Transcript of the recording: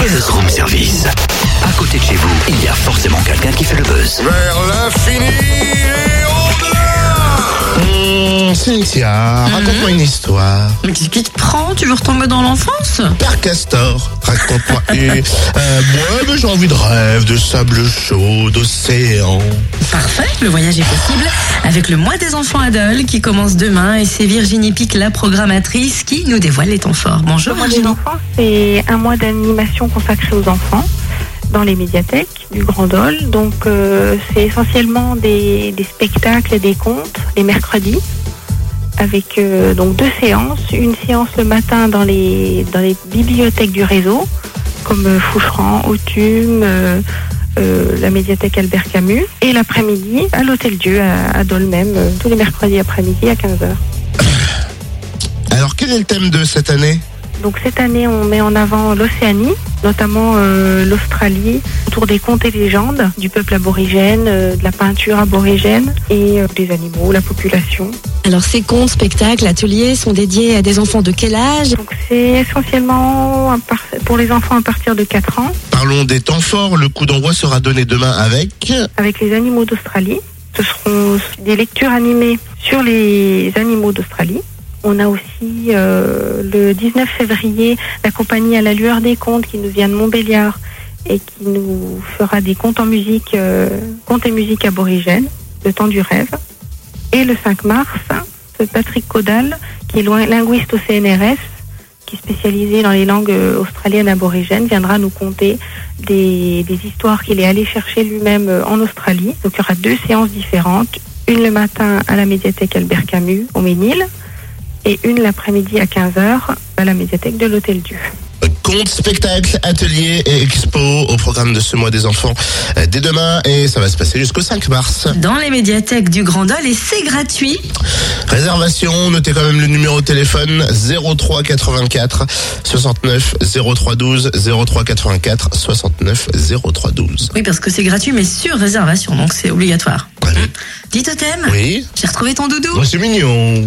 Buzz Room Service. À côté de chez vous, il y a forcément quelqu'un qui fait le buzz. Vers l'infini et au-delà. Cynthia, raconte-moi une histoire. Mais qu'est-ce qui te prend? Tu veux retomber dans l'enfance? Père Castor, raconte-moi. Moi, j'ai envie de rêve, de sable chaud, d'océan. Parfait, le voyage est possible avec le mois des enfants Adol qui commence demain et c'est Virginie Pique, la programmatrice, qui nous dévoile les temps forts. Bonjour Virginie. Enfants, c'est un mois d'animation consacré aux enfants dans les médiathèques du Grand Dole. Donc c'est essentiellement des spectacles et des contes les mercredis avec donc deux séances. Une séance le matin dans les bibliothèques du réseau comme Foucherans, Autun, la médiathèque Albert Camus, et l'après-midi à l'Hôtel Dieu à Dole même, tous les mercredis après-midi à 15h. Alors quel est le thème de cette année? Donc cette année on met en avant l'Océanie, notamment l'Australie, autour des contes et légendes du peuple aborigène, de la peinture aborigène et des animaux, la population. Alors ces contes, spectacles, ateliers sont dédiés à des enfants de quel âge? Donc c'est essentiellement pour les enfants à partir de 4 ans. Parlons des temps forts, le coup d'envoi sera donné demain avec les animaux d'Australie. Ce seront des lectures animées sur les animaux d'Australie. On a aussi le 19 février la compagnie à la lueur des contes qui nous vient de Montbéliard et qui nous fera des contes en musique, contes et musique aborigène, le temps du rêve. Et le 5 mars, Patrick Caudal, qui est linguiste au CNRS, qui est spécialisé dans les langues australiennes aborigènes, viendra nous conter des histoires qu'il est allé chercher lui-même en Australie. Donc il y aura deux séances différentes, une le matin à la médiathèque Albert Camus au Ménil, et une l'après-midi à 15h à la médiathèque de l'Hôtel Dieu. Contes, spectacles, ateliers et expos au programme de ce mois des enfants dès demain et ça va se passer jusqu'au 5 mars. Dans les médiathèques du Grand Dole et c'est gratuit. Réservation, notez quand même le numéro de téléphone 03 84 69 03 12 03 84 69 03 12. Oui, parce que c'est gratuit mais sur réservation donc c'est obligatoire. Dites Totem. Oui. J'ai retrouvé ton doudou. Moi, c'est mignon.